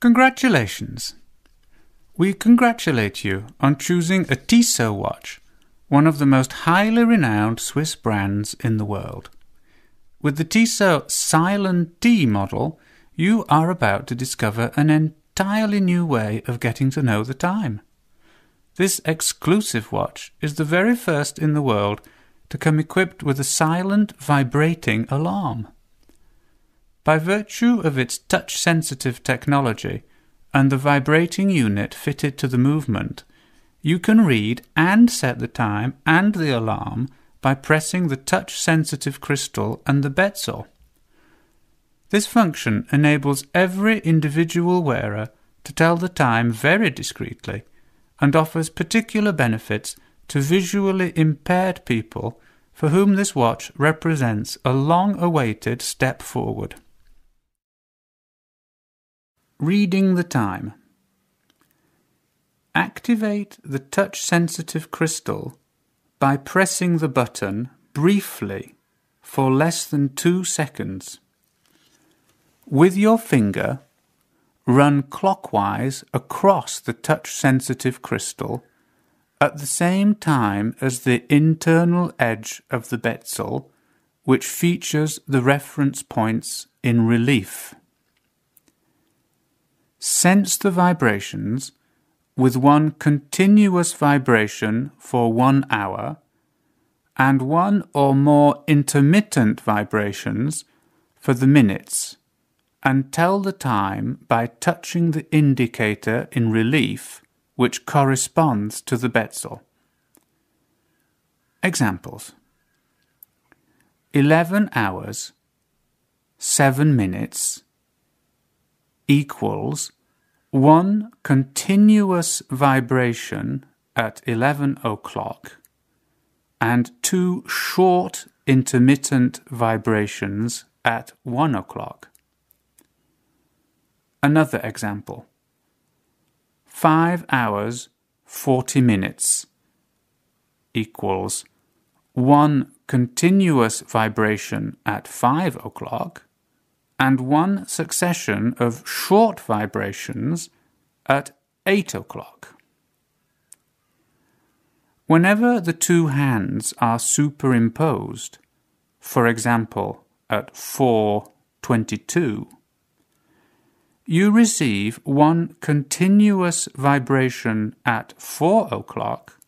Congratulations! We congratulate you on choosing a Tissot watch, one of the most highly renowned Swiss brands in the world. With the Tissot Silent D model, you are about to discover an entirely new way of getting to know the time. This exclusive watch is the very first in the world to come equipped with a silent vibrating alarm. By virtue of its touch-sensitive technology and the vibrating unit fitted to the movement, you can read and set the time and the alarm by pressing the touch-sensitive crystal and the bezel. This function enables every individual wearer to tell the time very discreetly and offers particular benefits to visually impaired people for whom this watch represents a long-awaited step forward. Reading the time. Activate the touch-sensitive crystal by pressing the button briefly for less than 2 seconds. With your finger, run clockwise across the touch-sensitive crystal at the same time as the internal edge of the bezel, which features the reference points in relief. Sense the vibrations with one continuous vibration for 1 hour and one or more intermittent vibrations for the minutes, and tell the time by touching the indicator in relief which corresponds to the bezel. Examples: 11 hours, 7 minutes, equals one continuous vibration at 11 o'clock and 2 short intermittent vibrations at 1 o'clock. Another example: 5 hours, 40 minutes, equals 1 continuous vibration at 5 o'clock and 1 succession of short vibrations at 8 o'clock. Whenever the 2 hands are superimposed, for example at 4:22, you receive 1 continuous vibration at 4 o'clock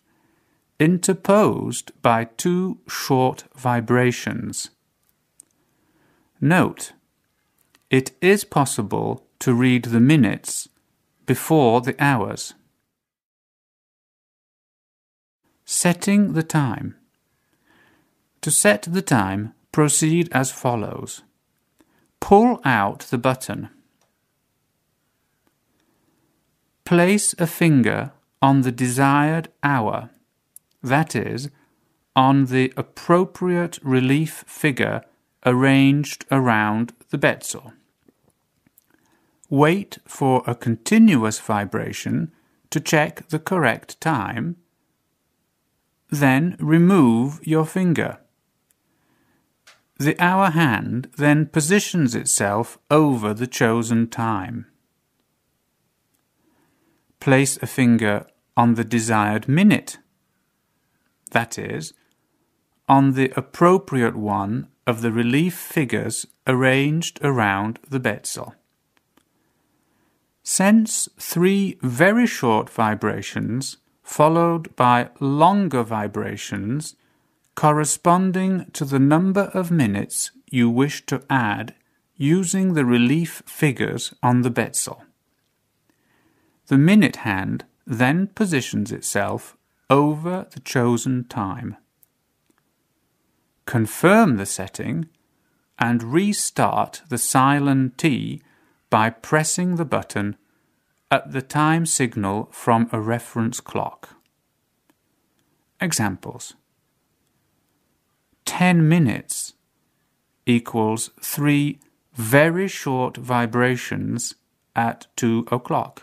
interposed by 2 short vibrations. Note: it is possible to read the minutes before the hours. Setting the time. To set the time, proceed as follows. Pull out the button. Place a finger on the desired hour, that is, on the appropriate relief figure arranged around the bezel. Wait for a continuous vibration to check the correct time, then remove your finger. The hour hand then positions itself over the chosen time. Place a finger on the desired minute, that is, on the appropriate one of the relief figures arranged around the bezel. Sense 3 very short vibrations followed by longer vibrations corresponding to the number of minutes you wish to add using the relief figures on the bezel. The minute hand then positions itself over the chosen time. Confirm the setting and restart the silent T by pressing the button at the time signal from a reference clock. Examples: 10 minutes equals 3 very short vibrations at 2 o'clock.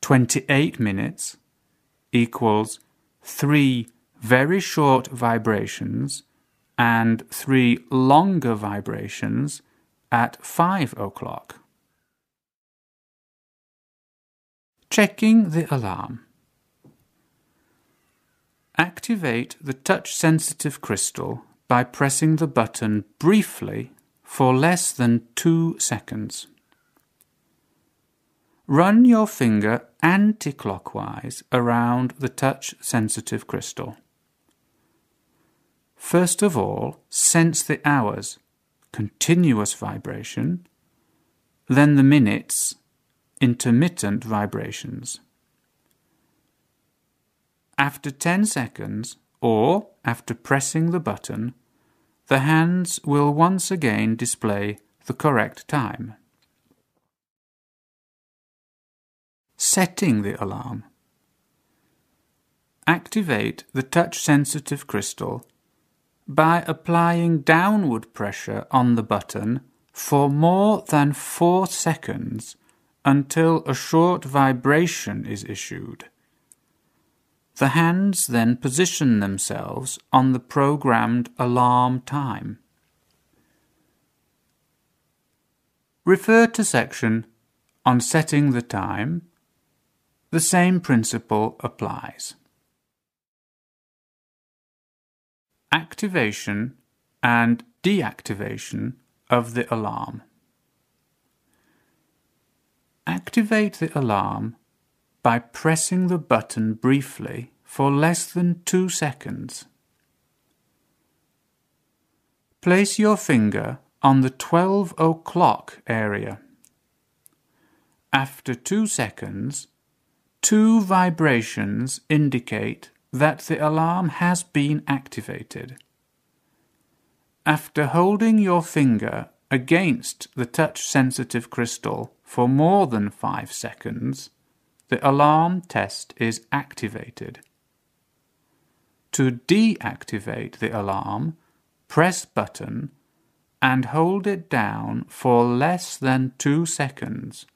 28 minutes equals 3 very short vibrations and 3 longer vibrations at 5 o'clock. checking the alarm. Activate the touch-sensitive crystal by pressing the button briefly for less than 2 seconds. Run your finger anti-clockwise around the touch-sensitive crystal. First of all, sense the hours, continuous vibration, then the minutes, intermittent vibrations. After 10 seconds, or after pressing the button, the hands will once again display the correct time. Setting the alarm. Activate the touch-sensitive crystal by applying downward pressure on the button for more than 4 seconds until a short vibration is issued. The hands then position themselves on the programmed alarm time. Refer to section on setting the time. The same principle applies. Activation and deactivation of the alarm. Activate the alarm by pressing the button briefly for less than 2 seconds. Place your finger on the 12 o'clock area. After 2 seconds, 2 vibrations indicate that the alarm has been activated. After holding your finger against the touch-sensitive crystal for more than 5 seconds, the alarm test is activated. To deactivate the alarm, press button and hold it down for less than 2 seconds.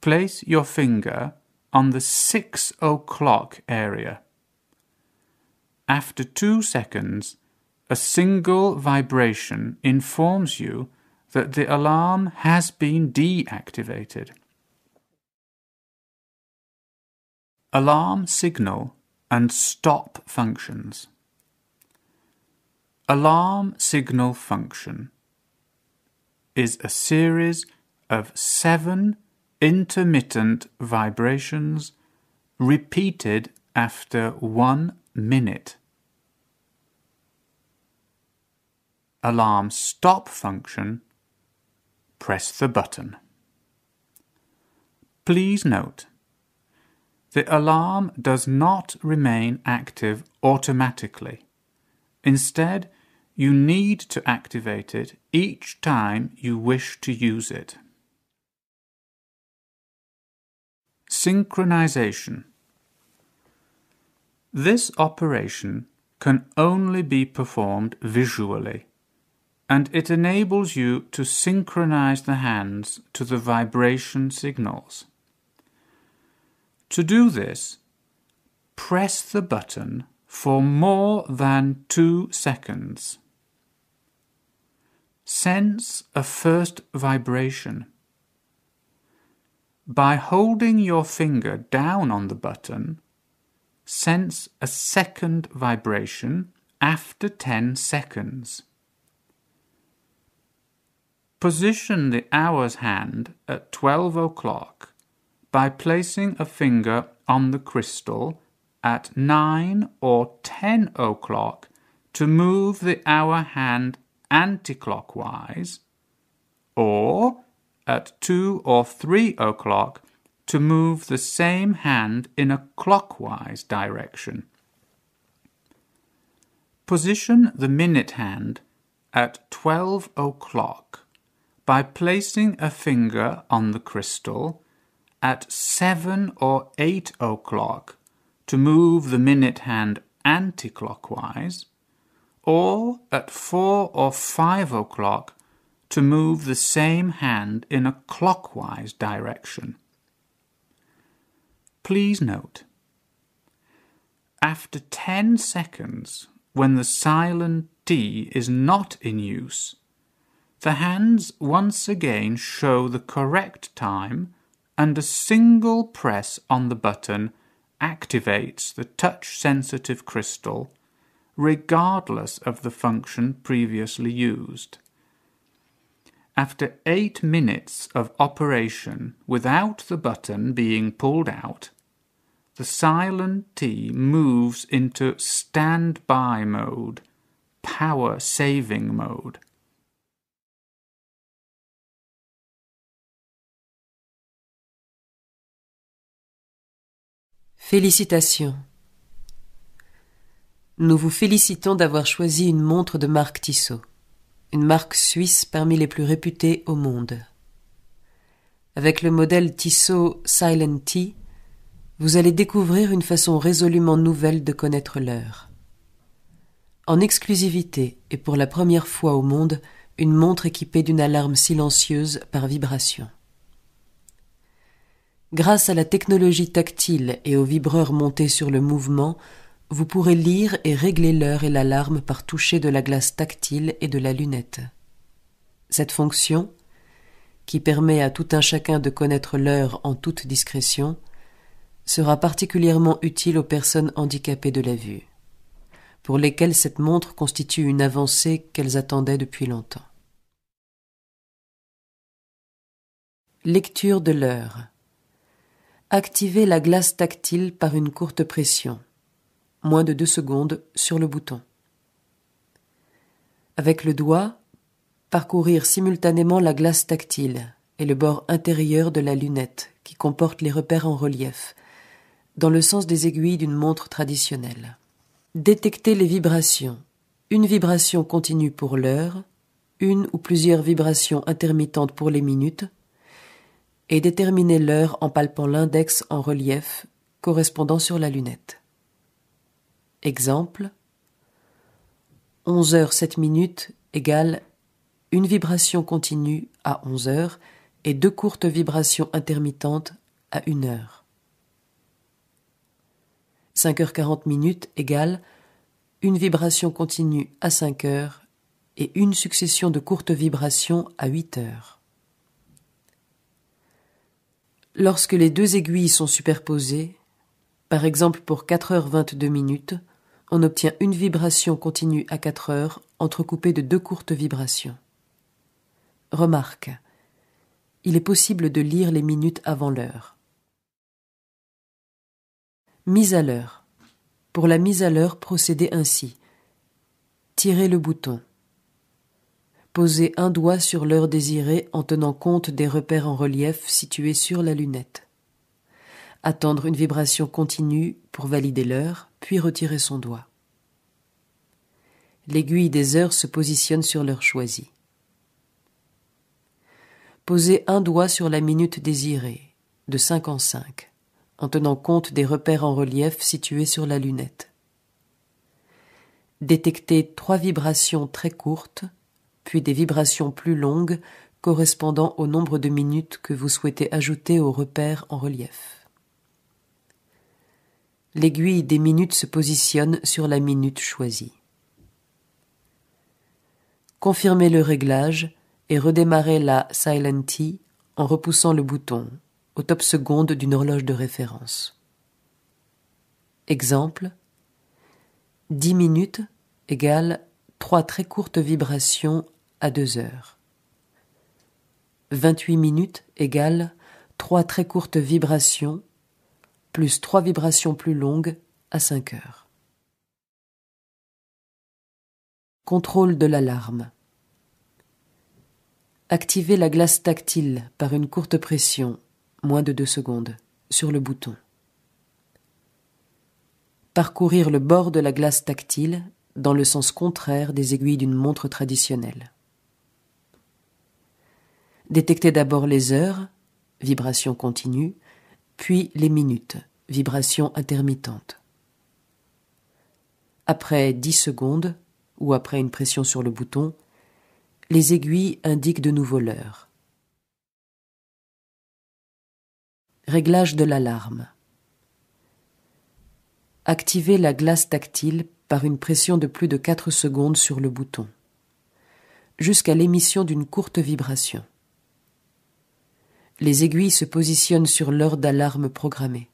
Place your finger on the 6 o'clock area. After 2 seconds, a single vibration informs you that the alarm has been deactivated. Alarm signal and stop functions. Alarm signal function is a series of 7 intermittent vibrations repeated after 1 minute. Alarm stop function. Press the button. Please note, the alarm does not remain active automatically. Instead, you need to activate it each time you wish to use it. Synchronization. This operation can only be performed visually, and it enables you to synchronize the hands to the vibration signals. To do this, press the button for more than 2 seconds. Sense a first vibration. By holding your finger down on the button, sense a second vibration after 10 seconds. Position the hour's hand at 12 o'clock by placing a finger on the crystal at 9 or 10 o'clock to move the hour hand anti-clockwise, or at 2 or 3 o'clock to move the same hand in a clockwise direction. Position the minute hand at 12 o'clock by placing a finger on the crystal at 7 or 8 o'clock to move the minute hand anti-clockwise, or at 4 or 5 o'clock to move the same hand in a clockwise direction. Please note, after 10 seconds, when the silent T is not in use, the hands once again show the correct time and a single press on the button activates the touch-sensitive crystal regardless of the function previously used. After 8 minutes of operation without the button being pulled out, the silent T moves into standby mode, power-saving mode. Félicitations. Nous vous félicitons d'avoir choisi une montre de marque Tissot, une marque suisse parmi les plus réputées au monde. Avec le modèle Tissot Silent T, vous allez découvrir une façon résolument nouvelle de connaître l'heure. En exclusivité et pour la première fois au monde, une montre équipée d'une alarme silencieuse par vibration. Grâce à la technologie tactile et aux vibreurs montés sur le mouvement, vous pourrez lire et régler l'heure et l'alarme par toucher de la glace tactile et de la lunette. Cette fonction, qui permet à tout un chacun de connaître l'heure en toute discrétion, sera particulièrement utile aux personnes handicapées de la vue, pour lesquelles cette montre constitue une avancée qu'elles attendaient depuis longtemps. Lecture de l'heure. Activez la glace tactile par une courte pression, moins de 2 secondes, sur le bouton. Avec le doigt, parcourir simultanément la glace tactile et le bord intérieur de la lunette, qui comporte les repères en relief, dans le sens des aiguilles d'une montre traditionnelle. Détectez les vibrations. Une vibration continue pour l'heure, une ou plusieurs vibrations intermittentes pour les minutes, et déterminez l'heure en palpant l'index en relief correspondant sur la lunette. Exemple, 11h07 égale une vibration continue à 11h et 2 courtes vibrations intermittentes à 1h. 5h40 égale une vibration continue à 5h et une succession de courtes vibrations à 8h. Lorsque les 2 aiguilles sont superposées, par exemple pour 4h22, on obtient une vibration continue à 4h entrecoupée de 2 courtes vibrations. Remarque, il est possible de lire les minutes avant l'heure. Mise à l'heure. Pour la mise à l'heure, procédez ainsi. Tirez le bouton. Posez un doigt sur l'heure désirée en tenant compte des repères en relief situés sur la lunette. Attendre une vibration continue pour valider l'heure, puis retirer son doigt. L'aiguille des heures se positionne sur l'heure choisie. Posez un doigt sur la minute désirée, de 5 en 5, en tenant compte des repères en relief situés sur la lunette. Détectez 3 vibrations très courtes, puis des vibrations plus longues correspondant au nombre de minutes que vous souhaitez ajouter aux repères en relief. L'aiguille des minutes se positionne sur la minute choisie. Confirmez le réglage et redémarrez la Silent T en repoussant le bouton au top seconde d'une horloge de référence. Exemple, 10 égale 3 très courtes vibrations à 2h. 28 égale 3 très courtes vibrations plus 3 vibrations plus longues à 5h. Contrôle de l'alarme. Activez la glace tactile par une courte pression, moins de 2 secondes, sur le bouton. Parcourir le bord de la glace tactile dans le sens contraire des aiguilles d'une montre traditionnelle. Détectez d'abord les heures, vibration continue, puis les minutes, vibration intermittente. Après 10 secondes, ou après une pression sur le bouton, les aiguilles indiquent de nouveau l'heure. Réglage de l'alarme. Activez la glace tactile par une pression de plus de 4 secondes sur le bouton, jusqu'à l'émission d'une courte vibration. les aiguilles se positionnent sur l'heure d'alarme programmée.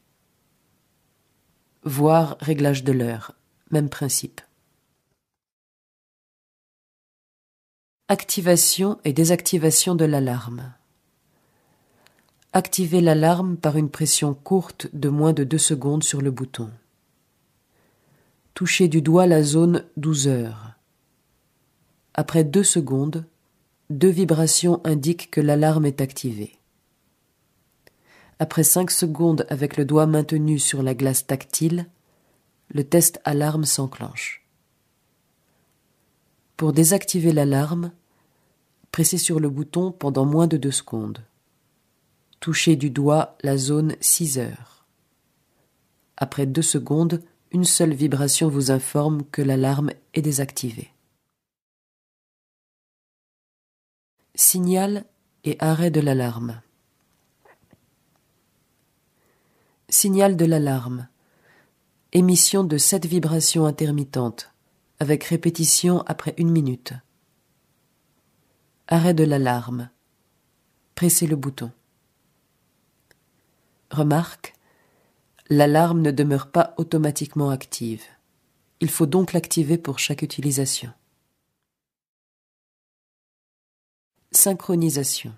Voir réglage de l'heure, même principe. Activation et désactivation de l'alarme. Activer l'alarme par une pression courte de moins de 2 secondes sur le bouton. Touchez du doigt la zone 12 heures. Après 2 secondes, 2 vibrations indiquent que l'alarme est activée. Après 5 secondes avec le doigt maintenu sur la glace tactile, le test alarme s'enclenche. Pour désactiver l'alarme, pressez sur le bouton pendant moins de 2 secondes. Touchez du doigt la zone 6 heures. Après 2 secondes, une seule vibration vous informe que l'alarme est désactivée. Signal et arrêt de l'alarme. Signal de l'alarme. Émission de 7 vibrations intermittentes, avec répétition après 1 minute. Arrêt de l'alarme. Pressez le bouton. Remarque, l'alarme ne demeure pas automatiquement active. Il faut donc l'activer pour chaque utilisation. Synchronisation.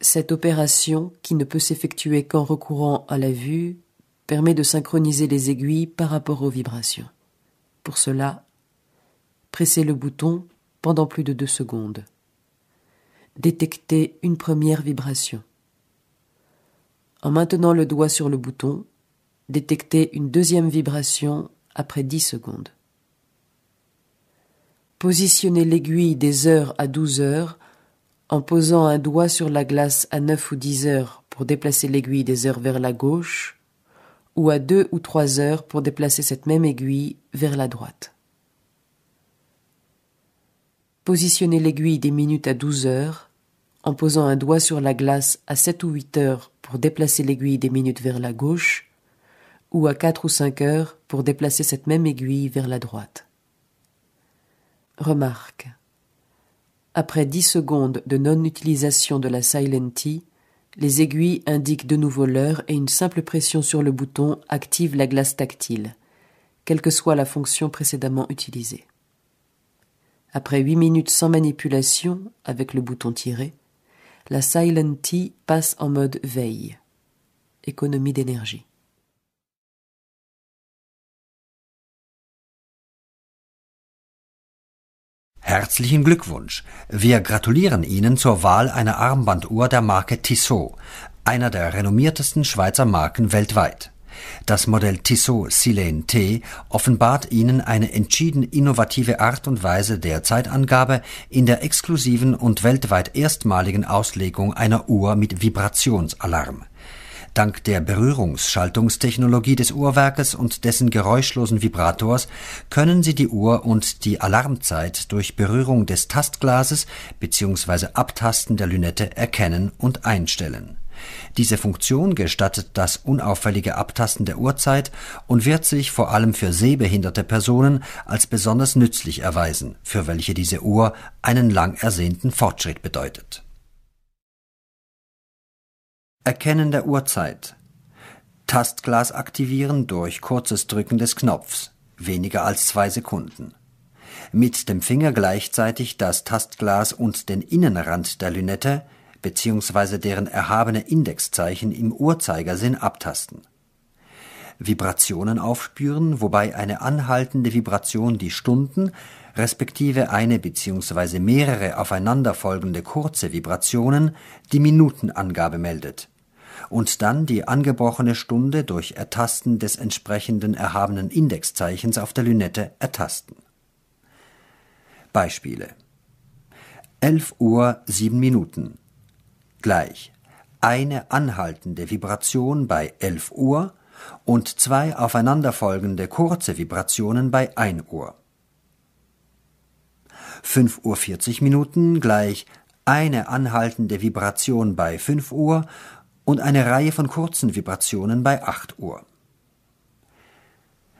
Cette opération, qui ne peut s'effectuer qu'en recourant à la vue, permet de synchroniser les aiguilles par rapport aux vibrations. Pour cela, pressez le bouton pendant plus de 2 secondes. Détectez une première vibration. En maintenant le doigt sur le bouton, détectez une deuxième vibration après 10 secondes. Positionnez l'aiguille des heures à 12 heures en posant un doigt sur la glace à 9 ou 10 heures pour déplacer l'aiguille des heures vers la gauche, ou à 2 ou 3 heures pour déplacer cette même aiguille vers la droite. Positionnez l'aiguille des minutes à 12 heures en posant un doigt sur la glace à 7 ou 8 heures pour déplacer l'aiguille des minutes vers la gauche, ou à 4 ou 5 heures pour déplacer cette même aiguille vers la droite. Remarque. Après 10 secondes de non-utilisation de la Silent T, les aiguilles indiquent de nouveau l'heure et une simple pression sur le bouton active la glace tactile, quelle que soit la fonction précédemment utilisée. Après 8 minutes sans manipulation, avec le bouton tiré, la Silent T passe en mode veille. Économie d'énergie. Herzlichen Glückwunsch! Wir gratulieren Ihnen zur Wahl einer Armbanduhr der Marke Tissot, einer der renommiertesten Schweizer Marken weltweit. Das Modell Tissot Silent T offenbart Ihnen eine entschieden innovative Art und Weise der Zeitangabe in der exklusiven und weltweit erstmaligen Auslegung einer Uhr mit Vibrationsalarm. Dank der Berührungsschaltungstechnologie des Uhrwerkes und dessen geräuschlosen Vibrators können Sie die Uhr und die Alarmzeit durch Berührung des Tastglases bzw. Abtasten der Lünette erkennen und einstellen. Diese Funktion gestattet das unauffällige Abtasten der Uhrzeit und wird sich vor allem für sehbehinderte Personen als besonders nützlich erweisen, für welche diese Uhr einen lang ersehnten Fortschritt bedeutet. Erkennen der Uhrzeit. Tastglas aktivieren durch kurzes Drücken des Knopfs, weniger als 2 Sekunden. Mit dem Finger gleichzeitig das Tastglas und den Innenrand der Lünette bzw. deren erhabene Indexzeichen im Uhrzeigersinn abtasten. Vibrationen aufspüren, wobei eine anhaltende Vibration die Stunden respektive eine bzw. mehrere aufeinanderfolgende kurze Vibrationen die Minutenangabe meldet und dann die angebrochene Stunde durch Ertasten des entsprechenden erhabenen Indexzeichens auf der Lünette ertasten. Beispiele: 11 Uhr 7 Minuten gleich eine anhaltende Vibration bei 11 Uhr und 2 aufeinanderfolgende kurze Vibrationen bei 1 Uhr. 5 Uhr 40 Minuten gleich eine anhaltende Vibration bei 5 Uhr und eine Reihe von kurzen Vibrationen bei 8 Uhr.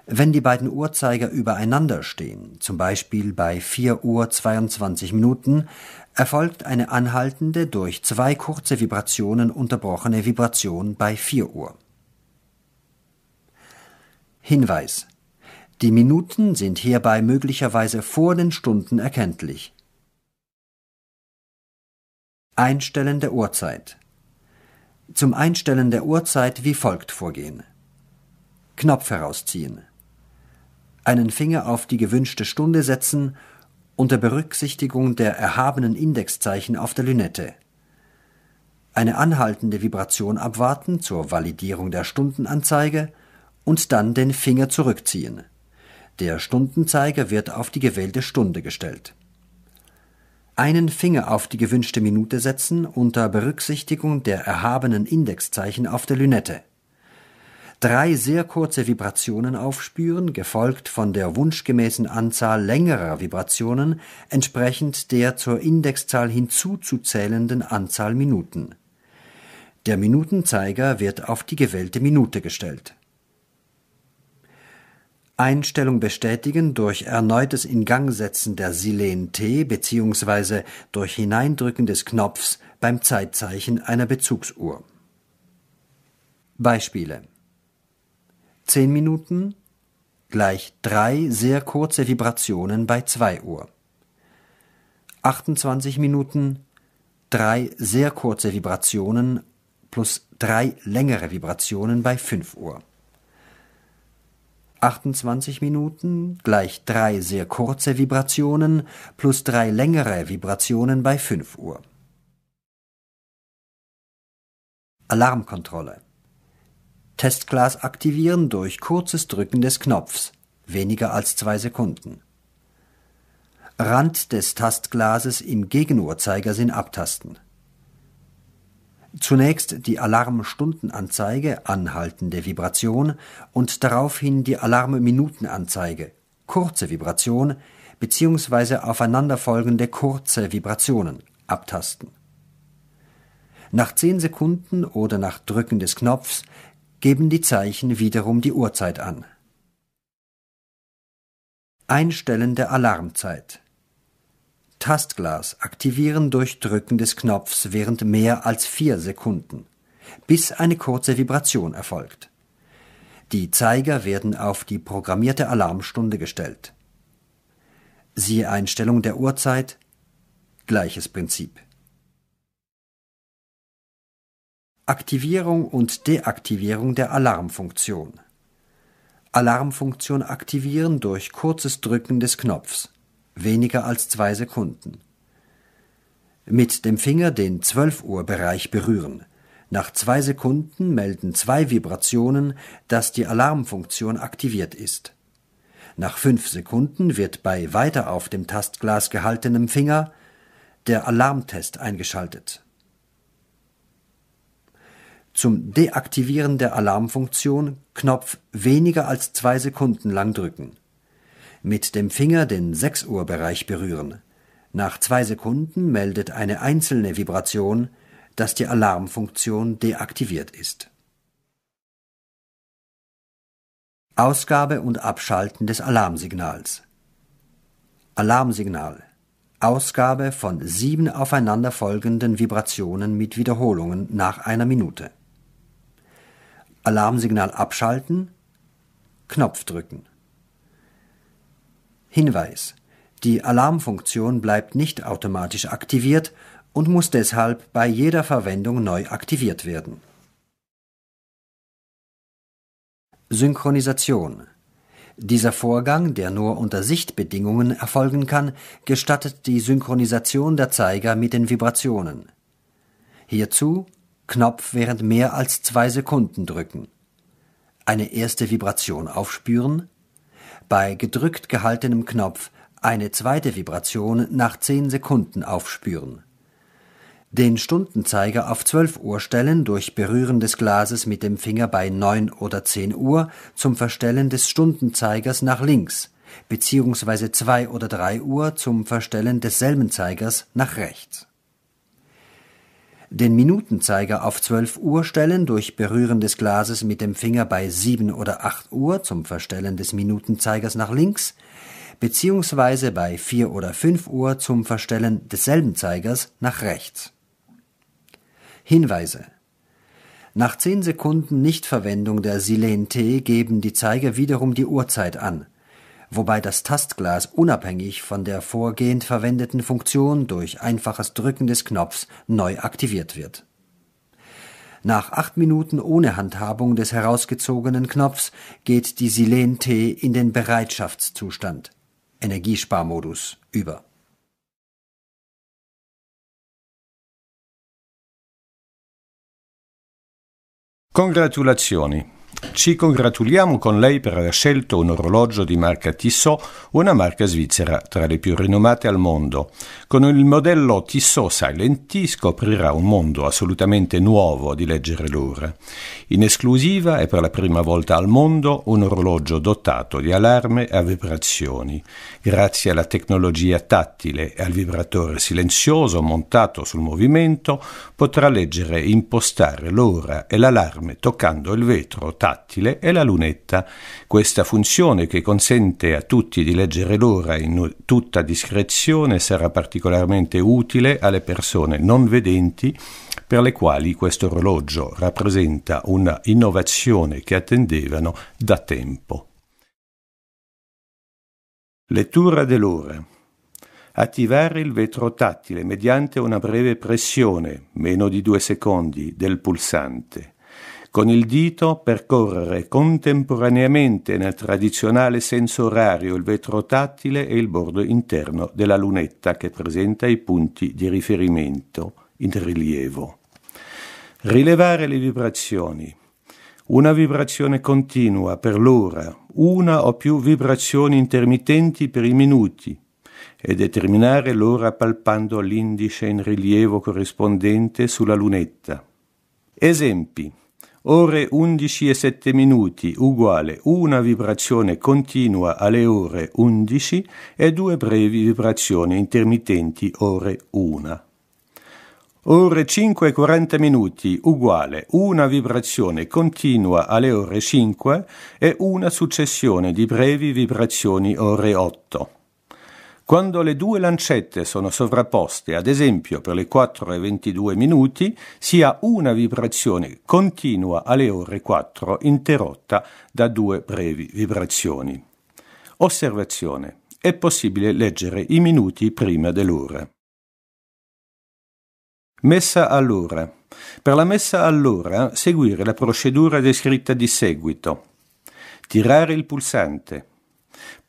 Wenn die beiden Uhrzeiger übereinander stehen, zum Beispiel bei 4:22 Uhr, erfolgt eine anhaltende, durch 2 kurze Vibrationen unterbrochene Vibration bei 4 Uhr. Hinweis: Die Minuten sind hierbei möglicherweise vor den Stunden erkenntlich. Einstellen der Uhrzeit. Zum Einstellen der Uhrzeit wie folgt vorgehen: Knopf herausziehen, einen Finger auf die gewünschte Stunde setzen, unter Berücksichtigung der erhabenen Indexzeichen auf der Lünette, eine anhaltende Vibration abwarten zur Validierung der Stundenanzeige und dann den Finger zurückziehen. Der Stundenzeiger wird auf die gewählte Stunde gestellt. Einen Finger auf die gewünschte Minute setzen, unter Berücksichtigung der erhabenen Indexzeichen auf der Lünette. 3 sehr kurze Vibrationen aufspüren, gefolgt von der wunschgemäßen Anzahl längerer Vibrationen, entsprechend der zur Indexzahl hinzuzuzählenden Anzahl Minuten. Der Minutenzeiger wird auf die gewählte Minute gestellt. Einstellung bestätigen durch erneutes Ingangsetzen der Silen T bzw. durch Hineindrücken des Knopfs beim Zeitzeichen einer Bezugsuhr. Beispiele: 10 Minuten = 3 sehr kurze Vibrationen bei 2 Uhr. 28 Minuten 3 sehr kurze Vibrationen plus 3 längere Vibrationen bei 5 Uhr. 28 Minuten = 3 sehr kurze Vibrationen plus 3 längere Vibrationen bei 5 Uhr. Alarmkontrolle. Testglas aktivieren durch kurzes Drücken des Knopfs, weniger als 2 Sekunden. Rand des Tastglases im Gegenuhrzeigersinn abtasten. Zunächst die Alarmstundenanzeige, anhaltende Vibration, und daraufhin die Alarmminutenanzeige, kurze Vibration, bzw. aufeinanderfolgende kurze Vibrationen, abtasten. Nach 10 Sekunden oder nach Drücken des Knopfs geben die Zeichen wiederum die Uhrzeit an. Einstellen der Alarmzeit. Tastglas aktivieren durch Drücken des Knopfs während mehr als 4 Sekunden, bis eine kurze Vibration erfolgt. Die Zeiger werden auf die programmierte Alarmstunde gestellt. Siehe Einstellung der Uhrzeit, gleiches Prinzip. Aktivierung und Deaktivierung der Alarmfunktion. Alarmfunktion aktivieren durch kurzes Drücken des Knopfs, weniger als 2 Sekunden. Mit dem Finger den 12 Uhr Bereich berühren. Nach 2 Sekunden melden 2 Vibrationen, dass die Alarmfunktion aktiviert ist. Nach 5 Sekunden wird bei weiter auf dem Tastglas gehaltenem Finger der Alarmtest eingeschaltet. Zum Deaktivieren der Alarmfunktion Knopf weniger als 2 Sekunden lang drücken. Mit dem Finger den 6 Uhr Bereich berühren. Nach 2 Sekunden meldet eine einzelne Vibration, dass die Alarmfunktion deaktiviert ist. Ausgabe und Abschalten des Alarmsignals. Alarmsignal. Ausgabe von 7 aufeinanderfolgenden Vibrationen mit Wiederholungen nach einer Minute. Alarmsignal abschalten. Knopf drücken. Hinweis: Die Alarmfunktion bleibt nicht automatisch aktiviert und muss deshalb bei jeder Verwendung neu aktiviert werden. Synchronisation. Dieser Vorgang, der nur unter Sichtbedingungen erfolgen kann, gestattet die Synchronisation der Zeiger mit den Vibrationen. Hierzu Knopf während mehr als 2 Sekunden drücken. Eine erste Vibration aufspüren. Bei gedrückt gehaltenem Knopf eine zweite Vibration nach 10 Sekunden aufspüren. Den Stundenzeiger auf 12 Uhr stellen durch Berühren des Glases mit dem Finger bei 9 oder 10 Uhr zum Verstellen des Stundenzeigers nach links, bzw. 2 oder 3 Uhr zum Verstellen desselben Zeigers nach rechts. Den Minutenzeiger auf 12 Uhr stellen, durch Berühren des Glases mit dem Finger bei 7 oder 8 Uhr zum Verstellen des Minutenzeigers nach links, beziehungsweise bei 4 oder 5 Uhr zum Verstellen desselben Zeigers nach rechts. Hinweise: Nach 10 Sekunden Nichtverwendung der Silen-T geben die Zeiger wiederum die Uhrzeit an, wobei das Tastglas unabhängig von der vorgehend verwendeten Funktion durch einfaches Drücken des Knopfs neu aktiviert wird. Nach 8 Minuten ohne Handhabung des herausgezogenen Knopfs geht die Silen-T in den Bereitschaftszustand (Energiesparmodus) über. Congratulazioni! Ci congratuliamo con lei per aver scelto un orologio di marca Tissot, una marca svizzera tra le più rinomate al mondo. Con il modello Tissot Silent T scoprirà un mondo assolutamente nuovo di leggere l'ora. In esclusiva è per la prima volta al mondo un orologio dotato di allarme a vibrazioni. Grazie alla tecnologia tattile e al vibratore silenzioso montato sul movimento, potrà leggere e impostare l'ora e l'allarme toccando il vetro tattile e la lunetta. Questa funzione, che consente a tutti di leggere l'ora in tutta discrezione, sarà particolarmente utile alle persone non vedenti, per le quali questo orologio rappresenta una innovazione che attendevano da tempo. Lettura dell'ora. Attivare il vetro tattile mediante una breve pressione, meno di 2 secondi, del pulsante. Con il dito percorrere contemporaneamente nel tradizionale senso orario il vetro tattile e il bordo interno della lunetta, che presenta i punti di riferimento in rilievo. Rilevare le vibrazioni. Una vibrazione continua per l'ora, una o più vibrazioni intermittenti per i minuti, e determinare l'ora palpando l'indice in rilievo corrispondente sulla lunetta. Esempi. Ore 11:07 uguale una vibrazione continua alle ore 11 e 2 brevi vibrazioni intermittenti ore 1. Ore 5:40 uguale una vibrazione continua alle ore 5 e una successione di brevi vibrazioni ore 8. Quando le due lancette sono sovrapposte, ad esempio per le 4:22, si ha una vibrazione continua alle ore 4 interrotta da 2 brevi vibrazioni. Osservazione: è possibile leggere i minuti prima dell'ora. Messa all'ora. Per la messa all'ora seguire la procedura descritta di seguito. Tirare il pulsante.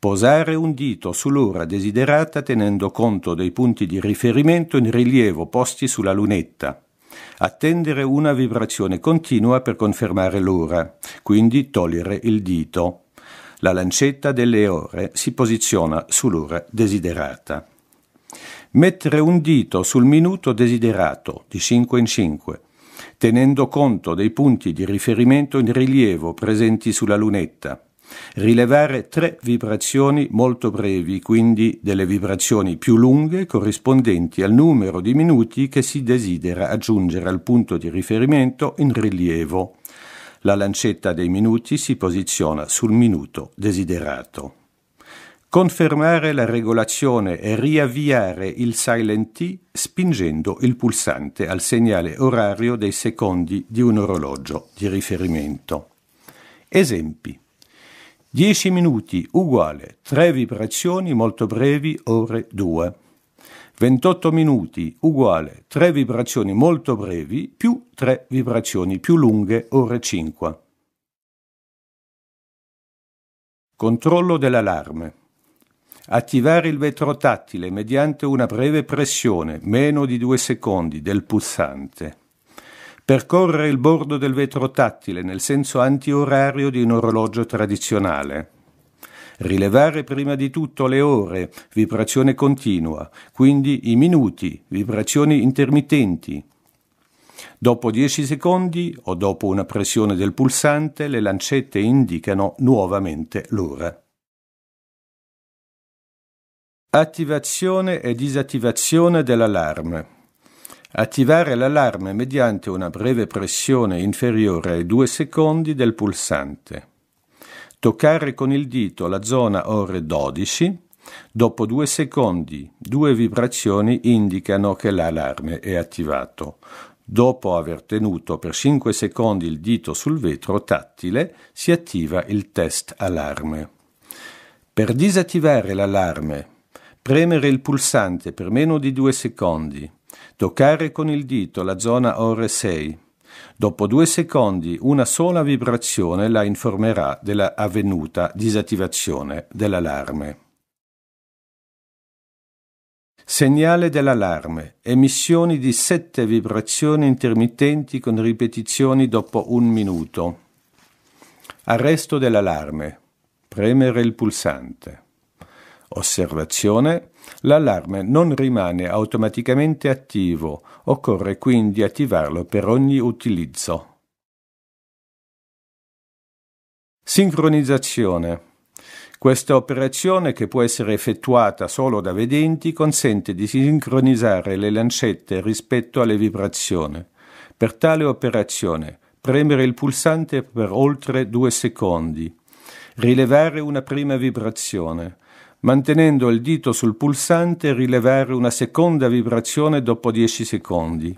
Posare un dito sull'ora desiderata tenendo conto dei punti di riferimento in rilievo posti sulla lunetta. Attendere una vibrazione continua per confermare l'ora, quindi togliere il dito. La lancetta delle ore si posiziona sull'ora desiderata. Mettere un dito sul minuto desiderato di 5 in 5, tenendo conto dei punti di riferimento in rilievo presenti sulla lunetta. Rilevare 3 vibrazioni molto brevi, quindi delle vibrazioni più lunghe corrispondenti al numero di minuti che si desidera aggiungere al punto di riferimento in rilievo. La lancetta dei minuti si posiziona sul minuto desiderato. Confermare la regolazione e riavviare il Silent T spingendo il pulsante al segnale orario dei secondi di un orologio di riferimento. Esempi. 10 minuti uguale 3 vibrazioni molto brevi ore 2. 28 minuti uguale 3 vibrazioni molto brevi più 3 vibrazioni più lunghe ore 5. Controllo dell'allarme. Attivare il vetro tattile mediante una breve pressione, meno di 2 secondi, del pulsante. Percorrere il bordo del vetro tattile nel senso antiorario di un orologio tradizionale. Rilevare prima di tutto le ore, vibrazione continua, quindi i minuti, vibrazioni intermittenti. Dopo 10 secondi o dopo una pressione del pulsante, le lancette indicano nuovamente l'ora. Attivazione e disattivazione dell'allarme. attivare l'allarme mediante una breve pressione inferiore ai 2 secondi del pulsante, toccare con il dito la zona ore 12, dopo 2 secondi 2 vibrazioni indicano che l'allarme è attivato. Dopo aver tenuto per 5 secondi il dito sul vetro tattile, si attiva il test allarme. Per disattivare l'allarme, premere il pulsante per meno di 2 secondi, toccare con il dito la zona ore 6. Dopo 2 secondi una sola vibrazione la informerà della avvenuta disattivazione dell'allarme. Segnale dell'allarme. Emissioni di 7 vibrazioni intermittenti con ripetizioni dopo 1 minuto. Arresto dell'allarme. Premere il pulsante. Osservazione. L'allarme non rimane automaticamente attivo, occorre quindi attivarlo per ogni utilizzo. Sincronizzazione. Questa operazione, che può essere effettuata solo da vedenti, consente di sincronizzare le lancette rispetto alle vibrazioni. Per tale operazione, premere il pulsante per oltre 2 secondi, rilevare una prima vibrazione, mantenendo il dito sul pulsante rilevare una seconda vibrazione dopo 10 secondi,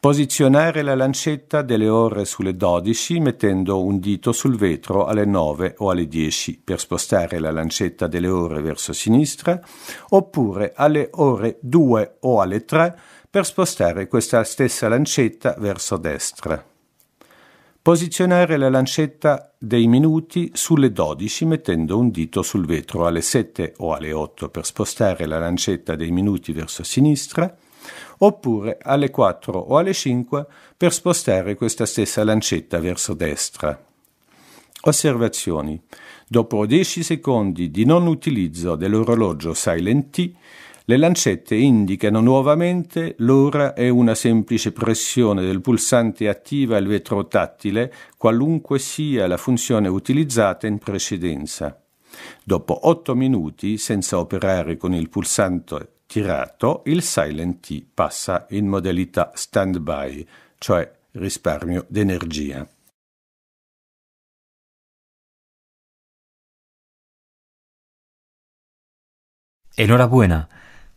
posizionare la lancetta delle ore sulle 12 mettendo un dito sul vetro alle 9 o alle 10 per spostare la lancetta delle ore verso sinistra, oppure alle ore 2 o alle 3 per spostare questa stessa lancetta verso destra. Posizionare la lancetta dei minuti sulle 12 mettendo un dito sul vetro alle 7 o alle 8 per spostare la lancetta dei minuti verso sinistra, oppure alle 4 o alle 5 per spostare questa stessa lancetta verso destra. Osservazioni. Dopo 10 secondi di non utilizzo dell'orologio Silent T, le lancette indicano nuovamente l'ora e una semplice pressione del pulsante attiva il vetro tattile, qualunque sia la funzione utilizzata in precedenza. Dopo 8 minuti, senza operare con il pulsante tirato, il Silent T passa in modalità stand-by, cioè risparmio d'energia. Enhorabuena.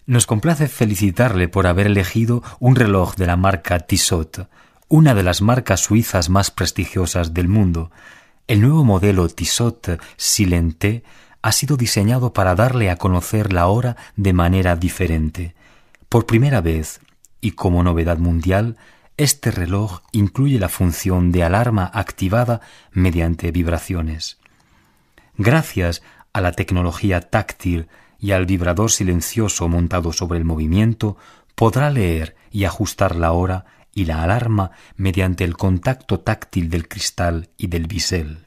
Nos complace felicitarle por haber elegido un reloj de la marca Tissot, una de las marcas suizas más prestigiosas del mundo. El nuevo modelo Tissot Silent T ha sido diseñado para darle a conocer la hora de manera diferente. Por primera vez, y como novedad mundial, este reloj incluye la función de alarma activada mediante vibraciones. Gracias a la tecnología táctil y al vibrador silencioso montado sobre el movimiento, podrá leer y ajustar la hora y la alarma mediante el contacto táctil del cristal y del bisel.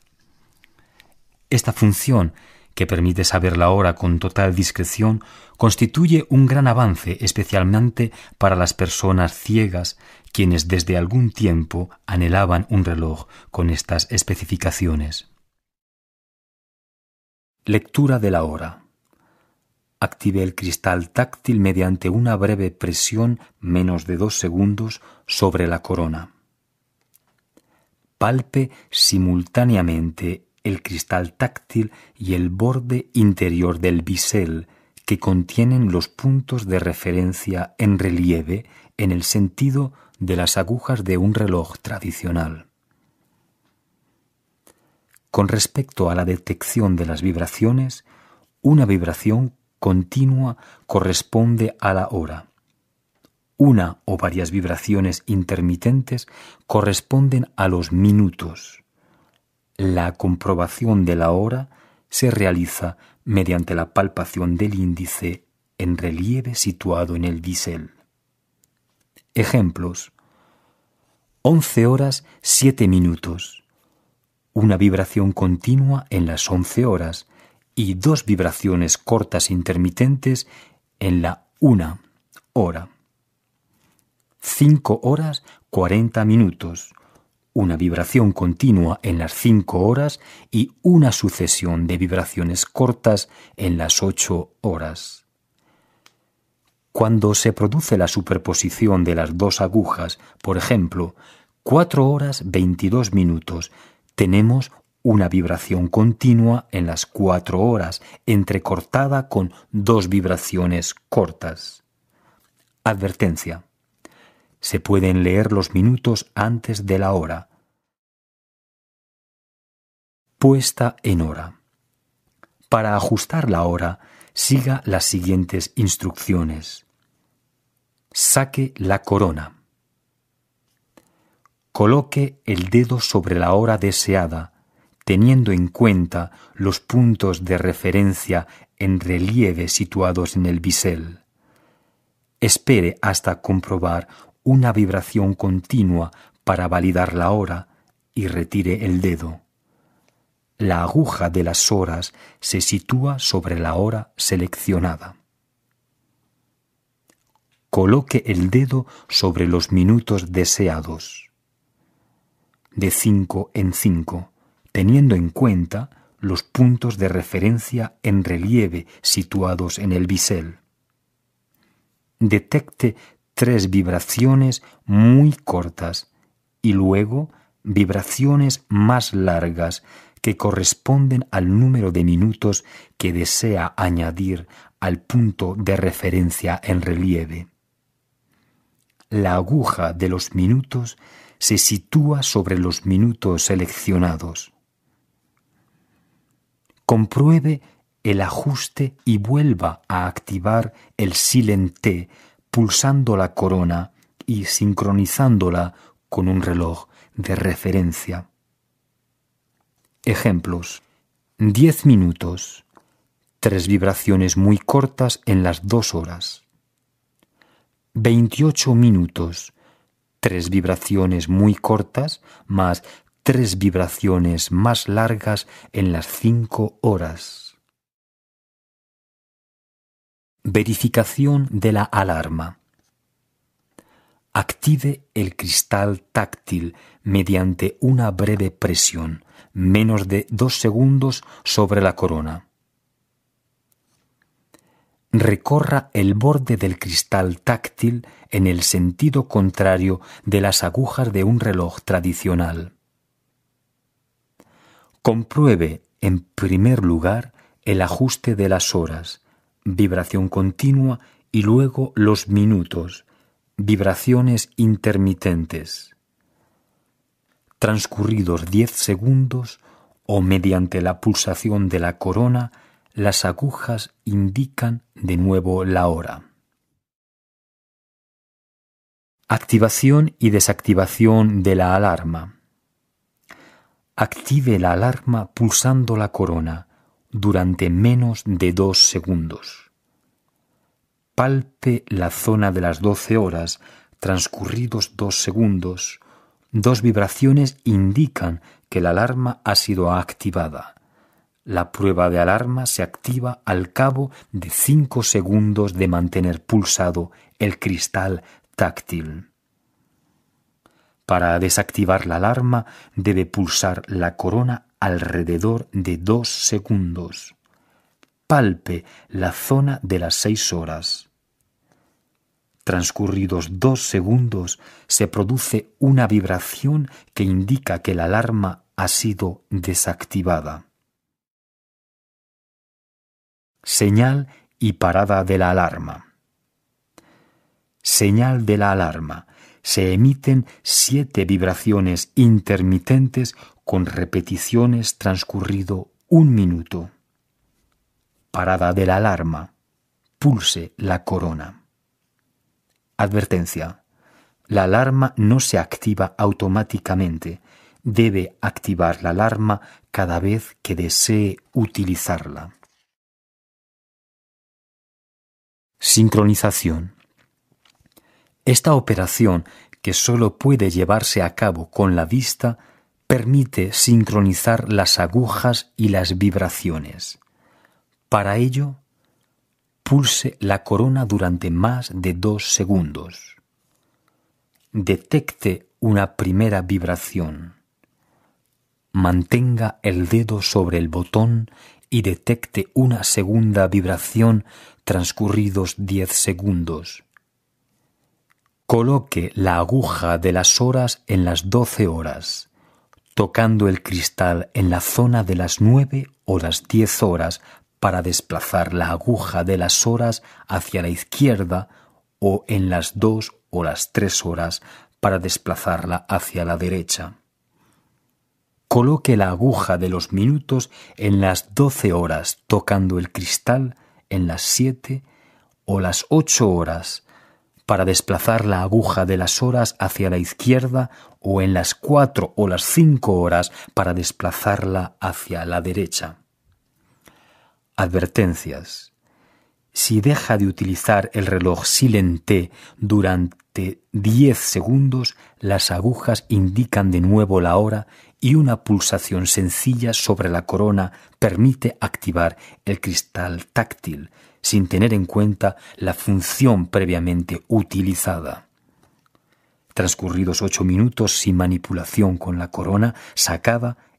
Esta función, que permite saber la hora con total discreción, constituye un gran avance, especialmente para las personas ciegas, quienes desde algún tiempo anhelaban un reloj con estas especificaciones. Lectura de la hora. Active el cristal táctil mediante una breve presión, menos de 2 segundos, sobre la corona. Palpe simultáneamente el cristal táctil y el borde interior del bisel, que contienen los puntos de referencia en relieve en el sentido de las agujas de un reloj tradicional. Con respecto a la detección de las vibraciones, una vibración continua corresponde a la hora. Una o varias vibraciones intermitentes corresponden a los minutos. La comprobación de la hora se realiza mediante la palpación del índice en relieve situado en el bisel. Ejemplos: 11 horas 7 minutos. Una vibración continua en las 11 horas y 2 vibraciones cortas intermitentes en la 1 hora. 5 horas 40 minutos. Una vibración continua en las 5 horas y una sucesión de vibraciones cortas en las 8 horas. Cuando se produce la superposición de las dos agujas, por ejemplo, 4 horas 22 minutos, tenemos una vibración continua en las 4 horas, entrecortada con 2 vibraciones cortas. Advertencia. Se pueden leer los minutos antes de la hora. Puesta en hora. Para ajustar la hora, siga las siguientes instrucciones. Saque la corona. Coloque el dedo sobre la hora deseada, teniendo en cuenta los puntos de referencia en relieve situados en el bisel. Espere hasta comprobar una vibración continua para validar la hora y retire el dedo. La aguja de las horas se sitúa sobre la hora seleccionada. Coloque el dedo sobre los minutos deseados, de 5 en 5, teniendo en cuenta los puntos de referencia en relieve situados en el bisel. Detecte 3 vibraciones muy cortas y luego vibraciones más largas que corresponden al número de minutos que desea añadir al punto de referencia en relieve. La aguja de los minutos se sitúa sobre los minutos seleccionados. Compruebe el ajuste y vuelva a activar el silent-T pulsando la corona y sincronizándola con un reloj de referencia. Ejemplos. 10 minutos. 3 vibraciones muy cortas en las 2 horas. 28 minutos. 3 vibraciones muy cortas más 3 vibraciones más largas en las 5 horas. Verificación de la alarma. Active el cristal táctil mediante una breve presión, menos de 2 segundos, sobre la corona. Recorra el borde del cristal táctil en el sentido contrario de las agujas de un reloj tradicional. Compruebe, en primer lugar, el ajuste de las horas, vibración continua y luego los minutos, vibraciones intermitentes. Transcurridos 10 segundos o mediante la pulsación de la corona, las agujas indican de nuevo la hora. Activación y desactivación de la alarma. Active la alarma pulsando la corona durante menos de 2 segundos. Palpe la zona de las 12 horas, transcurridos 2 segundos. 2 vibraciones indican que la alarma ha sido activada. La prueba de alarma se activa al cabo de 5 segundos de mantener pulsado el cristal táctil. Para desactivar la alarma debe pulsar la corona alrededor de 2 segundos. Palpe la zona de las 6 horas. Transcurridos 2 segundos, se produce una vibración que indica que la alarma ha sido desactivada. Señal y parada de la alarma. Señal de la alarma. Se emiten 7 vibraciones intermitentes con repeticiones transcurrido 1 minuto. Parada de la alarma. Pulse la corona. Advertencia. La alarma no se activa automáticamente. Debe activar la alarma cada vez que desee utilizarla. Sincronización. Esta operación, que solo puede llevarse a cabo con la vista, permite sincronizar las agujas y las vibraciones. Para ello, pulse la corona durante más de 2 segundos. Detecte una primera vibración. Mantenga el dedo sobre el botón y detecte una segunda vibración transcurridos 10 segundos. Coloque la aguja de las horas en las 12 horas, tocando el cristal en la zona de las 9 o las 10 horas para desplazar la aguja de las horas hacia la izquierda o en las 2 o las 3 horas para desplazarla hacia la derecha. Coloque la aguja de los minutos en las 12 horas, tocando el cristal en las 7 o las 8 horas, para desplazar la aguja de las horas hacia la izquierda o en las 4 o las 5 horas para desplazarla hacia la derecha. Advertencias. Si deja de utilizar el reloj silente durante 10 segundos, las agujas indican de nuevo la hora y una pulsación sencilla sobre la corona permite activar el cristal táctil sin tener en cuenta la función previamente utilizada. Transcurridos 8 minutos sin manipulación con la corona sacada,